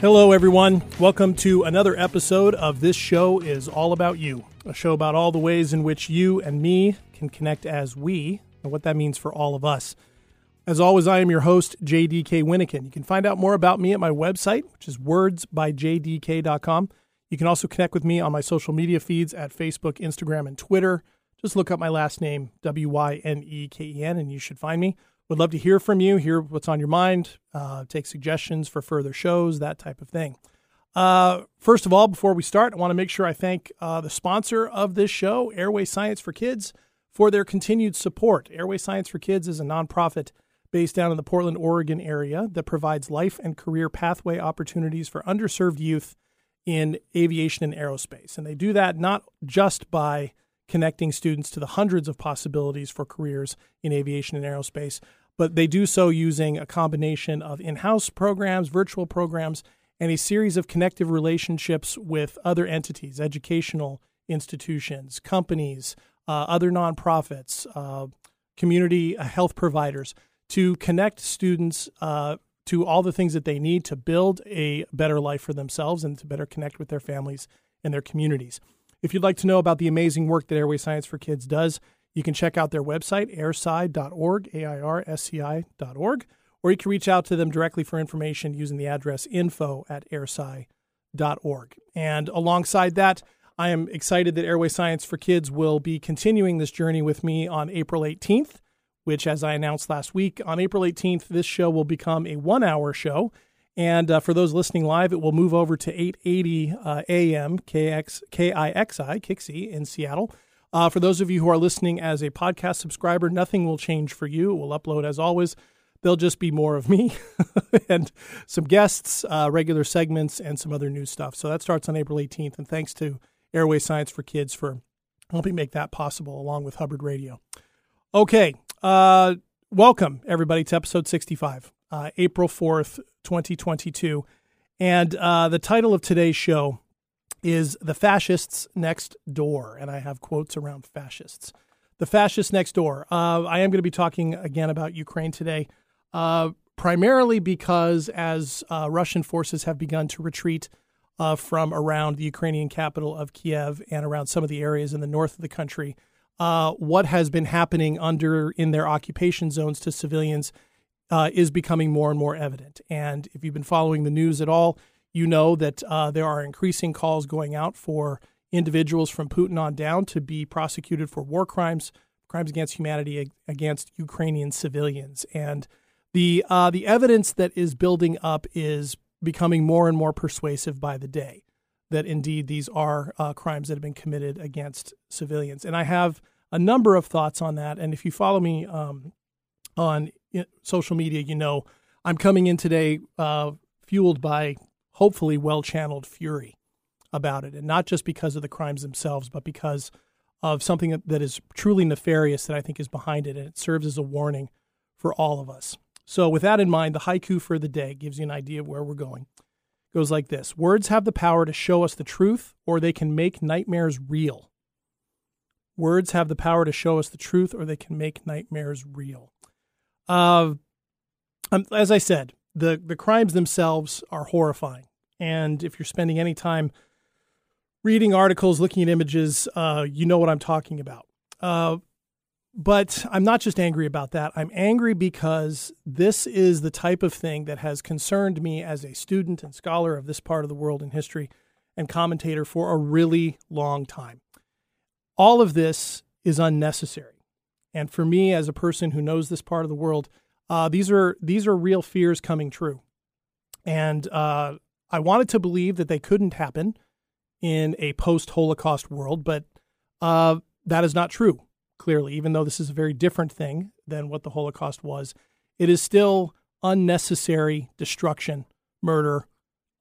Hello, everyone. Welcome to another episode of This Show Is All About You, a show about all the ways in which you and me can connect as we and what that means for all of us. As always, I am your host, JDK Wyneken. You can find out more about me at my website, which is wordsbyjdk.com. You can also connect with me on my social media feeds at Facebook, Instagram, and Twitter. Just look up my last name, Wyneken, and you should find me. Would love to hear from you, hear what's on your mind, take suggestions for further shows, that type of thing. First of all, before we start, I want to make sure I thank the sponsor of this show, Airway Science for Kids, for their continued support. Airway Science for Kids is a nonprofit based down in the Portland, Oregon area that provides life and career pathway opportunities for underserved youth in aviation and aerospace. And they do that not just by connecting students to the hundreds of possibilities for careers in aviation and aerospace, but they do so using a combination of in-house programs, virtual programs, and a series of connective relationships with other entities, educational institutions, companies, other nonprofits, community health providers, to connect students to all the things that they need to build a better life for themselves and to better connect with their families and their communities. If you'd like to know about the amazing work that Airway Science for Kids does, you can check out their website, airsci.org, airsci.org, or you can reach out to them directly for information using the address info@airsci.org. And alongside that, I am excited that Airway Science for Kids will be continuing this journey with me on April 18th, which, as I announced last week, on April 18th, this show will become a one-hour show. And for those listening live, it will move over to 880 a.m. KIXI in Seattle. For those of you who are listening as a podcast subscriber, nothing will change for you. It will upload as always. There'll just be more of me and some guests, regular segments, and some other new stuff. So that starts on April 18th. And thanks to Airway Science for Kids for helping make that possible, along with Hubbard Radio. Okay. Welcome, everybody, to episode 65, April 4th, 2022. And the title of today's show is The Fascists Next Door. And I have quotes around fascists. The Fascists Next Door. I am going to be talking again about Ukraine today, primarily because as Russian forces have begun to retreat from around the Ukrainian capital of Kiev and around some of the areas in the north of the country, what has been happening in their occupation zones to civilians is becoming more and more evident. And if you've been following the news at all, you know that there are increasing calls going out for individuals from Putin on down to be prosecuted for war crimes, crimes against humanity, against Ukrainian civilians. And the evidence that is building up is becoming more and more persuasive by the day that indeed these are crimes that have been committed against civilians. And I have a number of thoughts on that. And if you follow me on social media, you know I'm coming in today fueled by hopefully well-channeled fury about it. And not just because of the crimes themselves, but because of something that is truly nefarious that I think is behind it. And it serves as a warning for all of us. So with that in mind, the haiku for the day gives you an idea of where we're going. It goes like this. Words have the power to show us the truth, or they can make nightmares real. Words have the power to show us the truth, or they can make nightmares real. As I said, the crimes themselves are horrifying. And if you're spending any time reading articles, looking at images, you know what I'm talking about. But I'm not just angry about that. I'm angry because this is the type of thing that has concerned me as a student and scholar of this part of the world in history and commentator for a really long time. All of this is unnecessary. And for me, as a person who knows this part of the world, these are real fears coming true. And I wanted to believe that they couldn't happen in a post-Holocaust world, but that is not true. Clearly, even though this is a very different thing than what the Holocaust was, it is still unnecessary destruction, murder,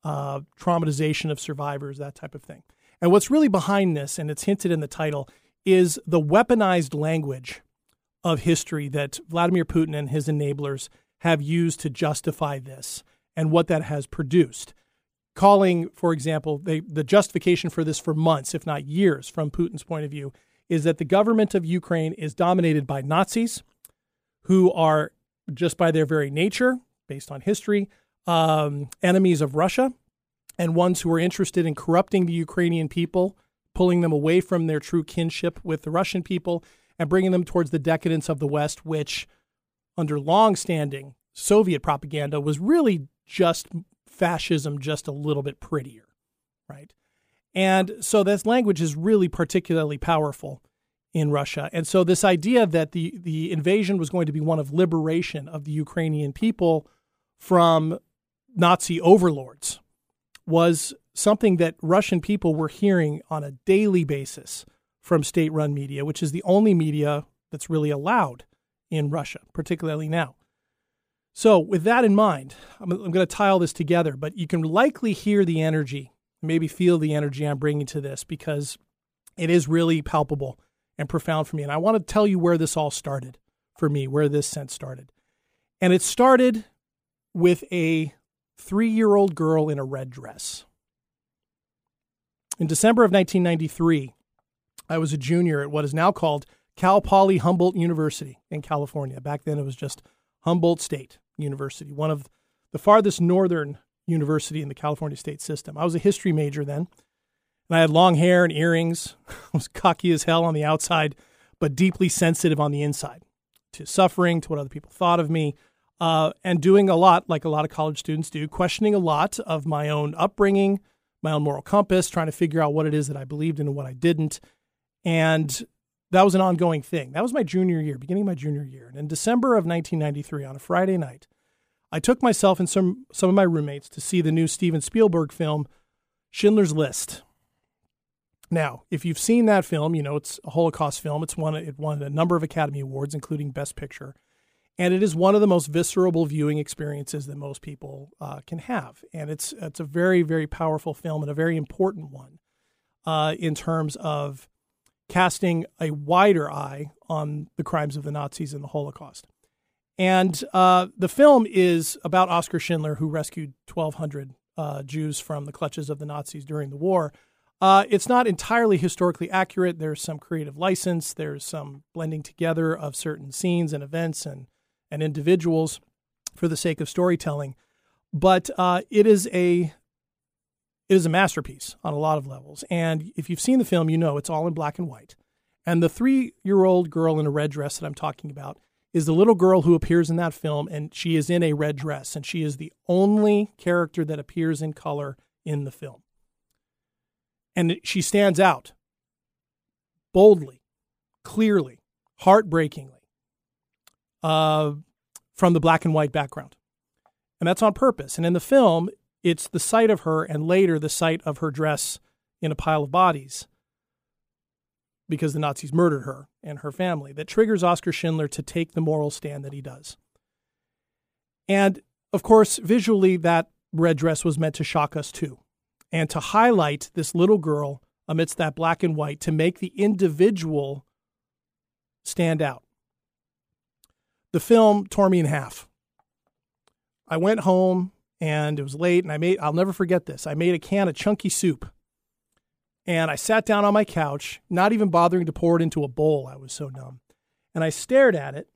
traumatization of survivors, that type of thing. And what's really behind this, and it's hinted in the title, is the weaponized language of history that Vladimir Putin and his enablers have used to justify this and what that has produced. Calling, for example, the justification for this for months, if not years, from Putin's point of view, is that the government of Ukraine is dominated by Nazis who are, just by their very nature, based on history, enemies of Russia and ones who are interested in corrupting the Ukrainian people, pulling them away from their true kinship with the Russian people, and bringing them towards the decadence of the West, which, under long-standing Soviet propaganda, was really just fascism, just a little bit prettier, right? And so this language is really particularly powerful in Russia. And so this idea that the invasion was going to be one of liberation of the Ukrainian people from Nazi overlords was something that Russian people were hearing on a daily basis from state-run media, which is the only media that's really allowed in Russia, particularly now. So with that in mind, I'm going to tie all this together, but you can likely hear the energy, maybe feel the energy I'm bringing to this, because it is really palpable and profound for me. And I want to tell you where this all started for me, where this sense started. And it started with a 3-year-old girl in a red dress. In December of 1993, I was a junior at what is now called Cal Poly Humboldt University in California. Back then, it was just Humboldt State University, one of the farthest northern university in the California state system. I was a history major then, and I had long hair and earrings. I was cocky as hell on the outside, but deeply sensitive on the inside to suffering, to what other people thought of me, and doing a lot, like a lot of college students do, questioning a lot of my own upbringing, my own moral compass, trying to figure out what it is that I believed in and what I didn't. And that was an ongoing thing. That was my junior year, beginning of my junior year. And in December of 1993, on a Friday night, I took myself and some of my roommates to see the new Steven Spielberg film, Schindler's List. Now, if you've seen that film, you know it's a Holocaust film. It won a number of Academy Awards, including Best Picture. And it is one of the most visceral viewing experiences that most people can have. And it's a very, very powerful film and a very important one in terms of casting a wider eye on the crimes of the Nazis and the Holocaust. And the film is about Oscar Schindler, who rescued 1,200 Jews from the clutches of the Nazis during the war. It's not entirely historically accurate. There's some creative license. There's some blending together of certain scenes and events and individuals for the sake of storytelling. But it is a masterpiece on a lot of levels. And if you've seen the film, you know it's all in black and white. And the 3-year-old girl in a red dress that I'm talking about is the little girl who appears in that film, and she is in a red dress, and she is the only character that appears in color in the film. And she stands out boldly, clearly, heartbreakingly from the black and white background. And that's on purpose. And in the film, it's the sight of her and later the sight of her dress in a pile of bodies because the Nazis murdered her and her family that triggers Oscar Schindler to take the moral stand that he does. And, of course, visually, that red dress was meant to shock us, too, and to highlight this little girl amidst that black and white to make the individual stand out. The film tore me in half. I went home and it was late and I'll never forget this. I made a can of chunky soup and I sat down on my couch, not even bothering to pour it into a bowl. I was so numb. And I stared at it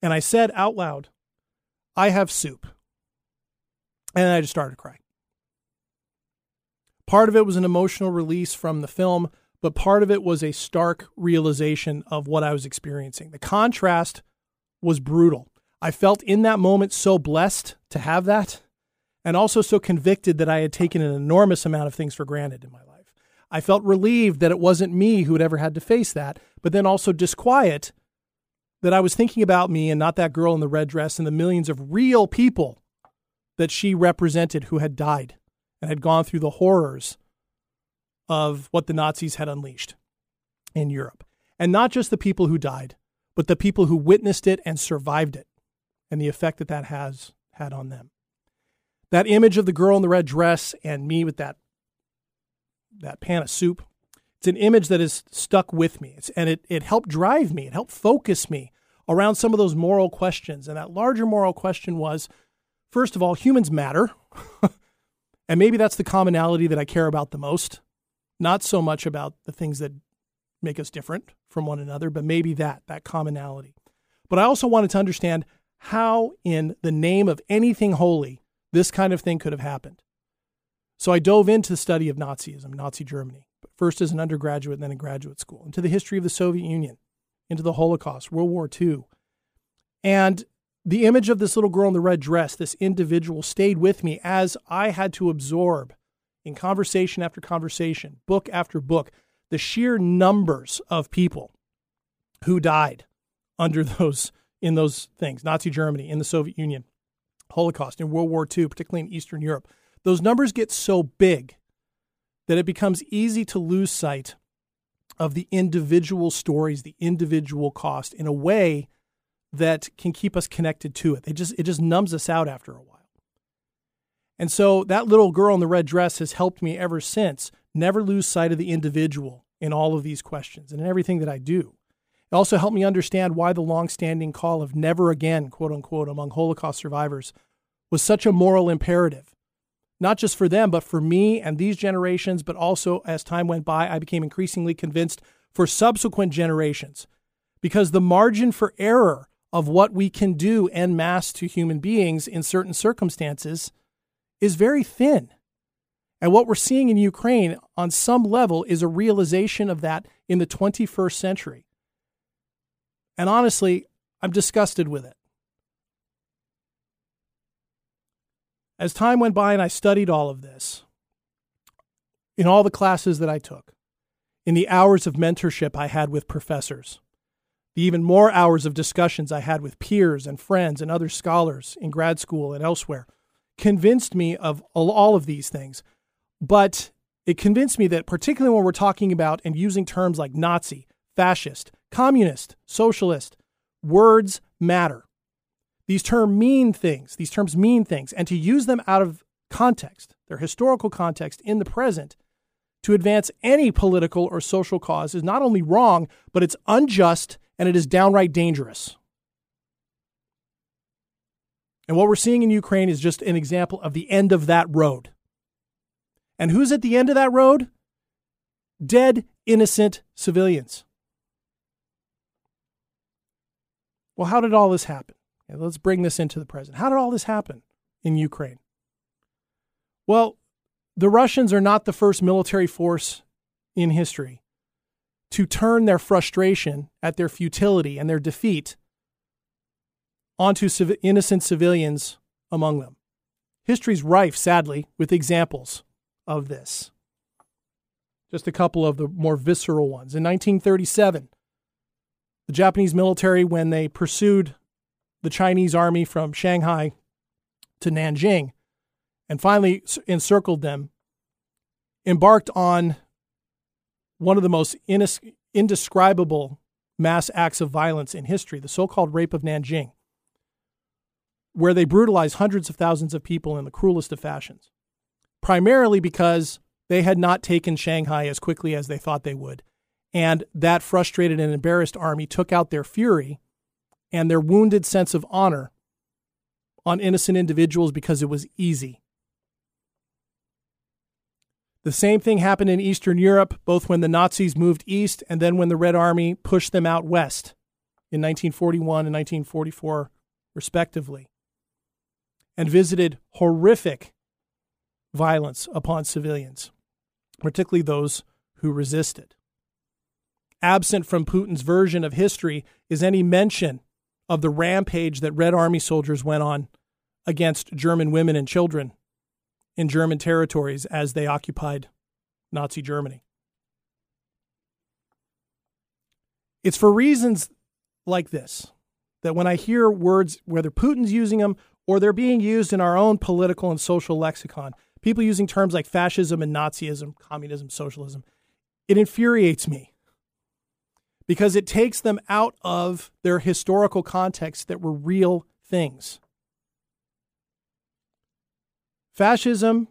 and I said out loud, "I have soup." And I just started crying. Part of it was an emotional release from the film, but part of it was a stark realization of what I was experiencing. The contrast was brutal. I felt in that moment so blessed to have that and also so convicted that I had taken an enormous amount of things for granted in my life. I felt relieved that it wasn't me who had ever had to face that, but then also disquiet that I was thinking about me and not that girl in the red dress and the millions of real people that she represented who had died and had gone through the horrors of what the Nazis had unleashed in Europe. And not just the people who died, but the people who witnessed it and survived it and the effect that that has had on them. That image of the girl in the red dress and me with that pan of soup, it's an image that has stuck with me. It helped drive me. It helped focus me around some of those moral questions. And that larger moral question was, first of all, humans matter. And maybe that's the commonality that I care about the most. Not so much about the things that make us different from one another, but maybe that commonality. But I also wanted to understand how in the name of anything holy, this kind of thing could have happened. So I dove into the study of Nazism, Nazi Germany, first as an undergraduate and then in graduate school, into the history of the Soviet Union, into the Holocaust, World War II. And the image of this little girl in the red dress, this individual, stayed with me as I had to absorb in conversation after conversation, book after book, the sheer numbers of people who died under those, in those things, Nazi Germany, in the Soviet Union, Holocaust, in World War II, particularly in Eastern Europe. Those numbers get so big that it becomes easy to lose sight of the individual stories, the individual cost, in a way that can keep us connected to it. It just numbs us out after a while. And so that little girl in the red dress has helped me ever since never lose sight of the individual in all of these questions and in everything that I do. It also helped me understand why the longstanding call of never again, quote unquote, among Holocaust survivors was such a moral imperative, not just for them, but for me and these generations. But also, as time went by, I became increasingly convinced for subsequent generations, because the margin for error of what we can do en masse to human beings in certain circumstances is very thin. And what we're seeing in Ukraine on some level is a realization of that in the 21st century. And honestly, I'm disgusted with it. As time went by and I studied all of this, in all the classes that I took, in the hours of mentorship I had with professors, the even more hours of discussions I had with peers and friends and other scholars in grad school and elsewhere, convinced me of all of these things. But it convinced me that, particularly when we're talking about and using terms like Nazi, fascist, communist, socialist, words matter. These terms mean things, and to use them out of context, their historical context in the present, to advance any political or social cause is not only wrong, but it's unjust and it is downright dangerous. And what we're seeing in Ukraine is just an example of the end of that road. And who's at the end of that road? Dead, innocent civilians. Well, how did all this happen? Let's bring this into the present. How did all this happen in Ukraine? Well, the Russians are not the first military force in history to turn their frustration at their futility and their defeat onto innocent civilians among them. History's rife, sadly, with examples of this. Just a couple of the more visceral ones. In 1937, the Japanese military, when they pursued the Chinese army from Shanghai to Nanjing, and finally encircled them, embarked on one of the most indescribable mass acts of violence in history, the so-called Rape of Nanjing, where they brutalized hundreds of thousands of people in the cruelest of fashions, primarily because they had not taken Shanghai as quickly as they thought they would. And that frustrated and embarrassed army took out their fury and their wounded sense of honor on innocent individuals because it was easy. The same thing happened in Eastern Europe, both when the Nazis moved east and then when the Red Army pushed them out west in 1941 and 1944, respectively, and visited horrific violence upon civilians, particularly those who resisted. Absent from Putin's version of history is any mention of the rampage that Red Army soldiers went on against German women and children in German territories as they occupied Nazi Germany. It's for reasons like this that when I hear words, whether Putin's using them or they're being used in our own political and social lexicon, people using terms like fascism and Nazism, communism, socialism, it infuriates me, because it takes them out of their historical context that were real things. Fascism,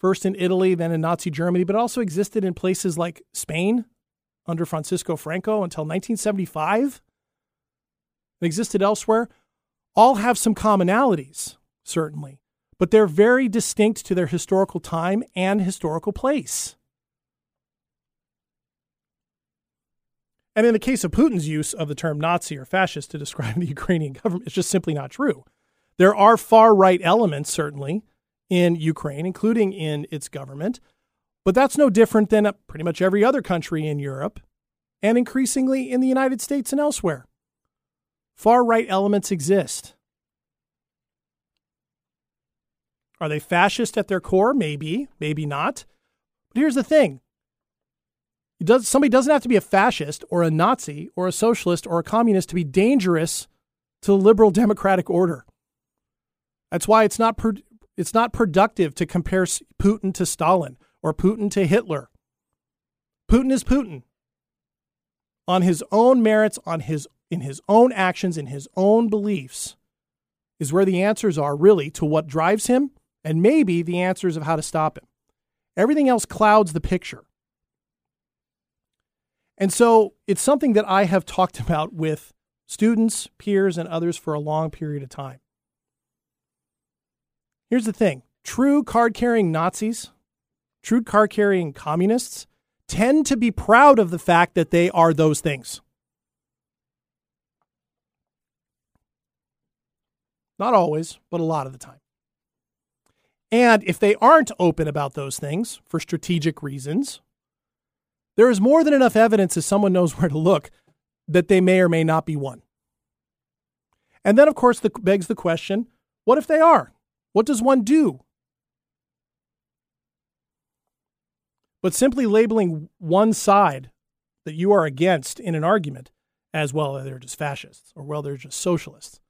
first in Italy, then in Nazi Germany, but also existed in places like Spain under Francisco Franco until 1975. It existed elsewhere. All have some commonalities, certainly, but they're very distinct to their historical time and historical place. And in the case of Putin's use of the term Nazi or fascist to describe the Ukrainian government, it's just simply not true. There are far-right elements, certainly, in Ukraine, including in its government. But that's no different than pretty much every other country in Europe and increasingly in the United States and elsewhere. Far-right elements exist. Are they fascist at their core? Maybe, maybe not. But here's the thing. Somebody doesn't have to be a fascist or a Nazi or a socialist or a communist to be dangerous to the liberal democratic order. That's why it's not productive to compare Putin to Stalin or Putin to Hitler. Putin is Putin. On his own merits, in his own actions, in his own beliefs is where the answers are really to what drives him and maybe the answers of how to stop him. Everything else clouds the picture. And so it's something that I have talked about with students, peers, and others for a long period of time. Here's the thing. True card-carrying Nazis, true card-carrying communists tend to be proud of the fact that they are those things. Not always, but a lot of the time. And if they aren't open about those things for strategic reasons, there is more than enough evidence if someone knows where to look that they may or may not be one. And then, of course, that begs the question, what if they are? What does one do? But simply labeling one side that you are against in an argument as, well, they're just fascists or, well, they're just socialists.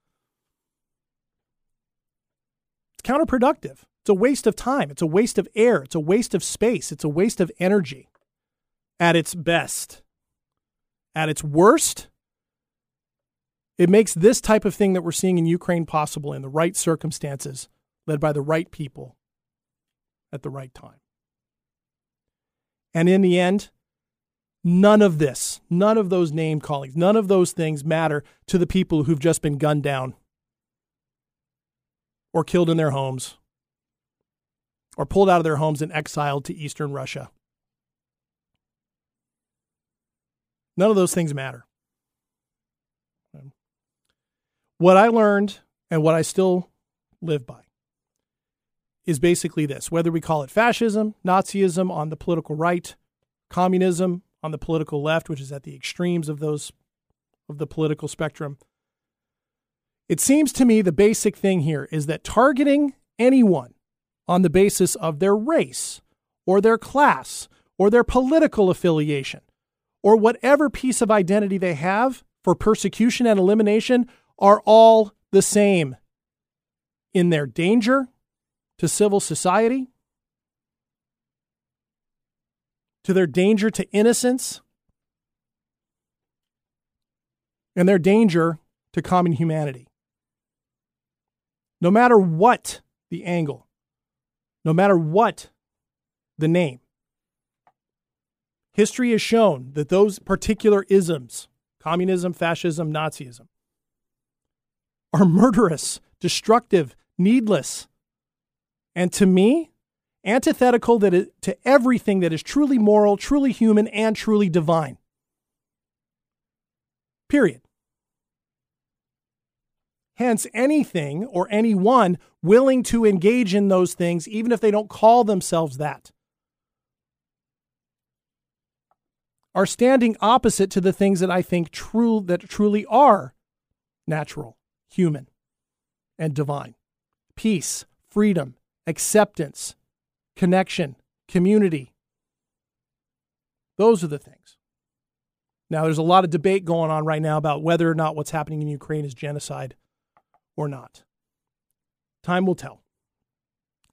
It's counterproductive. It's a waste of time. It's a waste of air. It's a waste of space. It's a waste of energy. At its best. At its worst, it makes this type of thing that we're seeing in Ukraine possible in the right circumstances, led by the right people at the right time. And in the end, none of this, none of those name callings, none of those things matter to the people who've just been gunned down or killed in their homes or pulled out of their homes and exiled to Eastern Russia. None of those things matter. What I learned and what I still live by is basically this. Whether we call it fascism, Nazism on the political right, communism on the political left, which is at the extremes of those of the political spectrum, it seems to me the basic thing here is that targeting anyone on the basis of their race or their class or their political affiliation or whatever piece of identity they have for persecution and elimination are all the same in their danger to civil society, to their danger to innocence, and their danger to common humanity. No matter what the angle, no matter what the name, history has shown that those particular isms, communism, fascism, Nazism, are murderous, destructive, needless, and to me, antithetical to everything that is truly moral, truly human, and truly divine. Period. Hence, anything or anyone willing to engage in those things, even if they don't call themselves that, are standing opposite to the things that I think truly are natural, human, and divine. Peace, freedom, acceptance, connection, community. Those are the things. Now, there's a lot of debate going on right now about whether or not what's happening in Ukraine is genocide or not. Time will tell.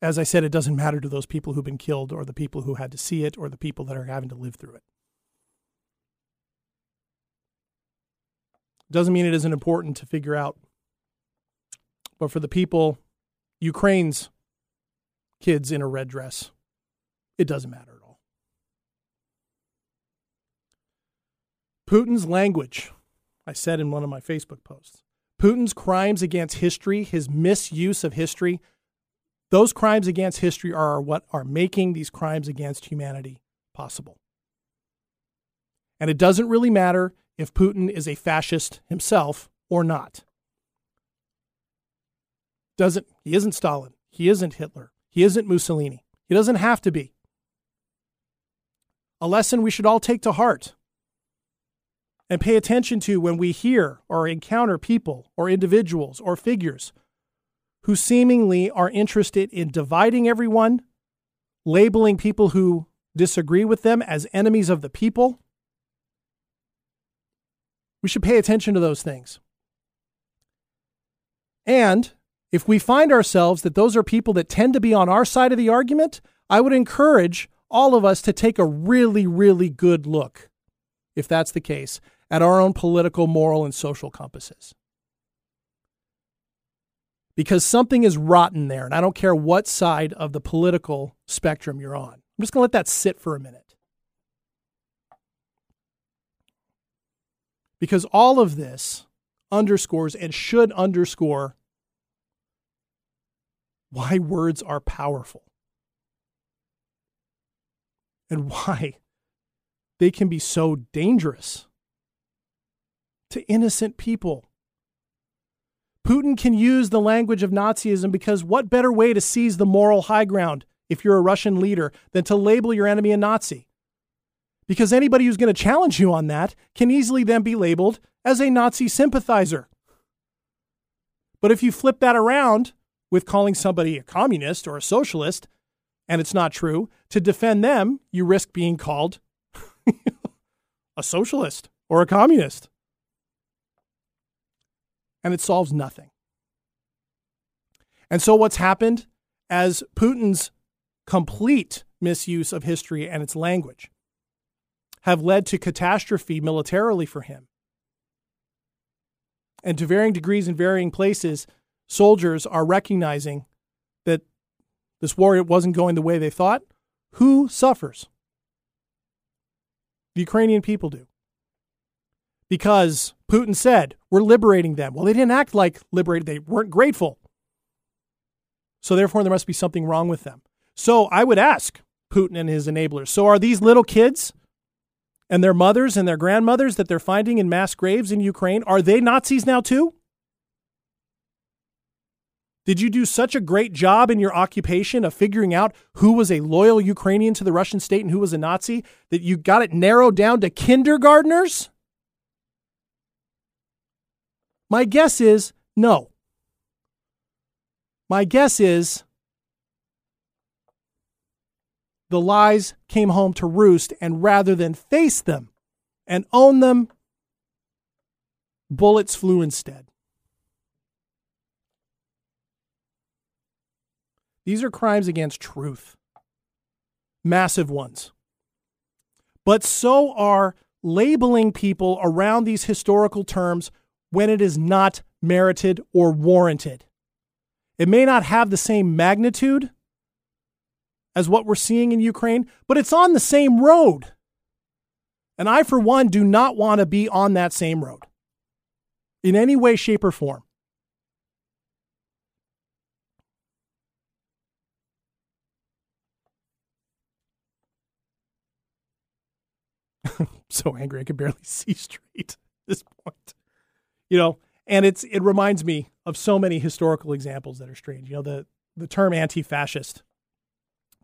As I said, it doesn't matter to those people who've been killed or the people who had to see it or the people that are having to live through it. Doesn't mean it isn't important to figure out. But for the people, Ukraine's kids in a red dress, it doesn't matter at all. Putin's language, I said in one of my Facebook posts, Putin's crimes against history, his misuse of history, those crimes against history are what are making these crimes against humanity possible. And it doesn't really matter if Putin is a fascist himself or not. He isn't Stalin. He isn't Hitler. He isn't Mussolini. He doesn't have to be. A lesson we should all take to heart and pay attention to when we hear or encounter people or individuals or figures who seemingly are interested in dividing everyone, labeling people who disagree with them as enemies of the people. We should pay attention to those things. And if we find ourselves that those are people that tend to be on our side of the argument, I would encourage all of us to take a really, really good look, if that's the case, at our own political, moral, and social compasses. Because something is rotten there, and I don't care what side of the political spectrum you're on. I'm just going to let that sit for a minute. Because all of this underscores and should underscore why words are powerful and why they can be so dangerous to innocent people. Putin can use the language of Nazism because what better way to seize the moral high ground if you're a Russian leader than to label your enemy a Nazi? Because anybody who's going to challenge you on that can easily then be labeled as a Nazi sympathizer. But if you flip that around with calling somebody a communist or a socialist, and it's not true, to defend them, you risk being called a socialist or a communist. And it solves nothing. And so what's happened as Putin's complete misuse of history and its language have led to catastrophe militarily for him. And to varying degrees in varying places, soldiers are recognizing that this war wasn't going the way they thought. Who suffers? The Ukrainian people do. Because Putin said, we're liberating them. Well, they didn't act like liberated. They weren't grateful. So therefore, there must be something wrong with them. So I would ask Putin and his enablers, so are these little kids and their mothers and their grandmothers that they're finding in mass graves in Ukraine, are they Nazis now too? Did you do such a great job in your occupation of figuring out who was a loyal Ukrainian to the Russian state and who was a Nazi that you got it narrowed down to kindergartners? My guess is no. My guess is the lies came home to roost, and rather than face them and own them, bullets flew instead. These are crimes against truth. Massive ones. But so are labeling people around these historical terms when it is not merited or warranted. It may not have the same magnitude as what we're seeing in Ukraine, but it's on the same road. And I, for one, do not want to be on that same road in any way, shape, or form. I'm so angry I can barely see straight at this point. You know, and it reminds me of so many historical examples that are strange. You know, the term anti-fascist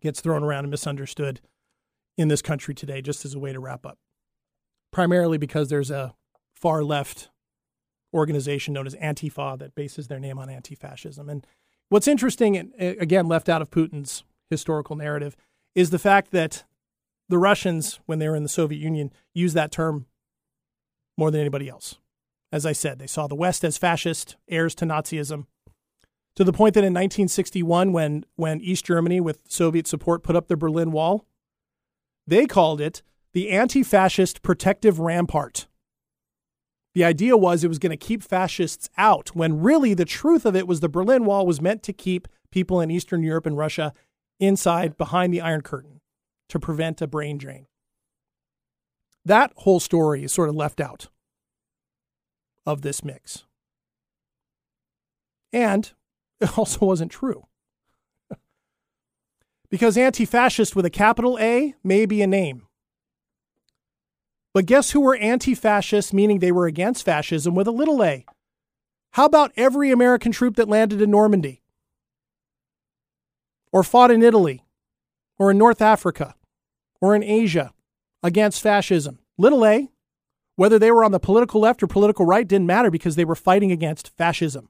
gets thrown around and misunderstood in this country today just as a way to wrap up. Primarily because there's a far left organization known as Antifa that bases their name on anti-fascism. And what's interesting, and again, left out of Putin's historical narrative, is the fact that the Russians, when they were in the Soviet Union, used that term more than anybody else. As I said, they saw the West as fascist, heirs to Nazism, to the point that in 1961, when East Germany, with Soviet support, put up the Berlin Wall, they called it the anti-fascist protective rampart. The idea was it was going to keep fascists out, when really the truth of it was the Berlin Wall was meant to keep people in Eastern Europe and Russia inside, behind the Iron Curtain, to prevent a brain drain. That whole story is sort of left out of this mix. And it also wasn't true. Because anti-fascist with a capital A may be a name. But guess who were anti-fascist, meaning they were against fascism, with a little a? How about every American troop that landed in Normandy? or fought in Italy or in North Africa or in Asia against fascism. Little a, whether they were on the political left or political right didn't matter because they were fighting against fascism.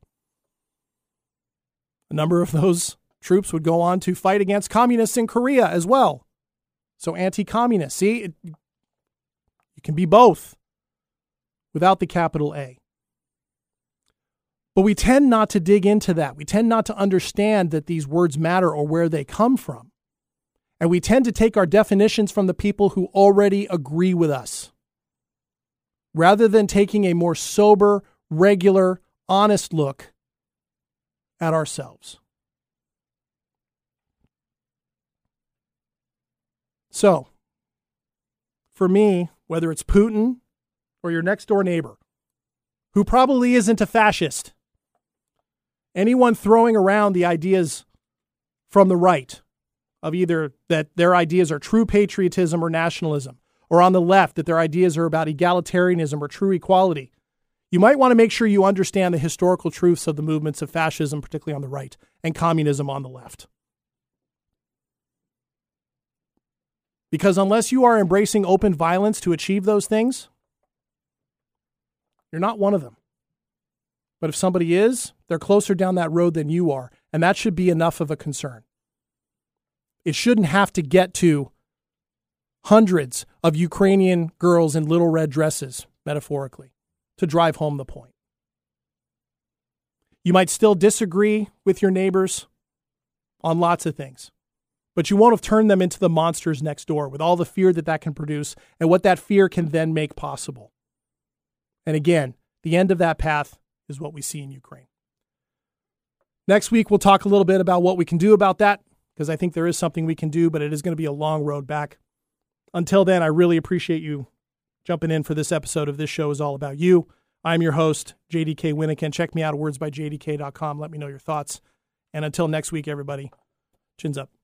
A number of those troops would go on to fight against communists in Korea as well. So anti-communist. See, you can be both without the capital A. But we tend not to dig into that. We tend not to understand that these words matter or where they come from. And we tend to take our definitions from the people who already agree with us, rather than taking a more sober, regular, honest look at ourselves. So, for me, whether it's Putin or your next door neighbor, who probably isn't a fascist, anyone throwing around the ideas from the right of either that their ideas are true patriotism or nationalism, or on the left that their ideas are about egalitarianism or true equality, you might want to make sure you understand the historical truths of the movements of fascism, particularly on the right, and communism on the left. Because unless you are embracing open violence to achieve those things, you're not one of them. But if somebody is, they're closer down that road than you are, and that should be enough of a concern. It shouldn't have to get to hundreds of Ukrainian girls in little red dresses, metaphorically, to drive home the point. You might still disagree with your neighbors on lots of things, but you won't have turned them into the monsters next door with all the fear that that can produce and what that fear can then make possible. And again, the end of that path is what we see in Ukraine. Next week, we'll talk a little bit about what we can do about that, because I think there is something we can do, but it is going to be a long road back. Until then, I really appreciate you jumping in for this episode of This Show Is All About You. I'm your host, JDK Wyneken. Check me out at wordsbyjdk.com. Let me know your thoughts. And until next week, everybody, chins up.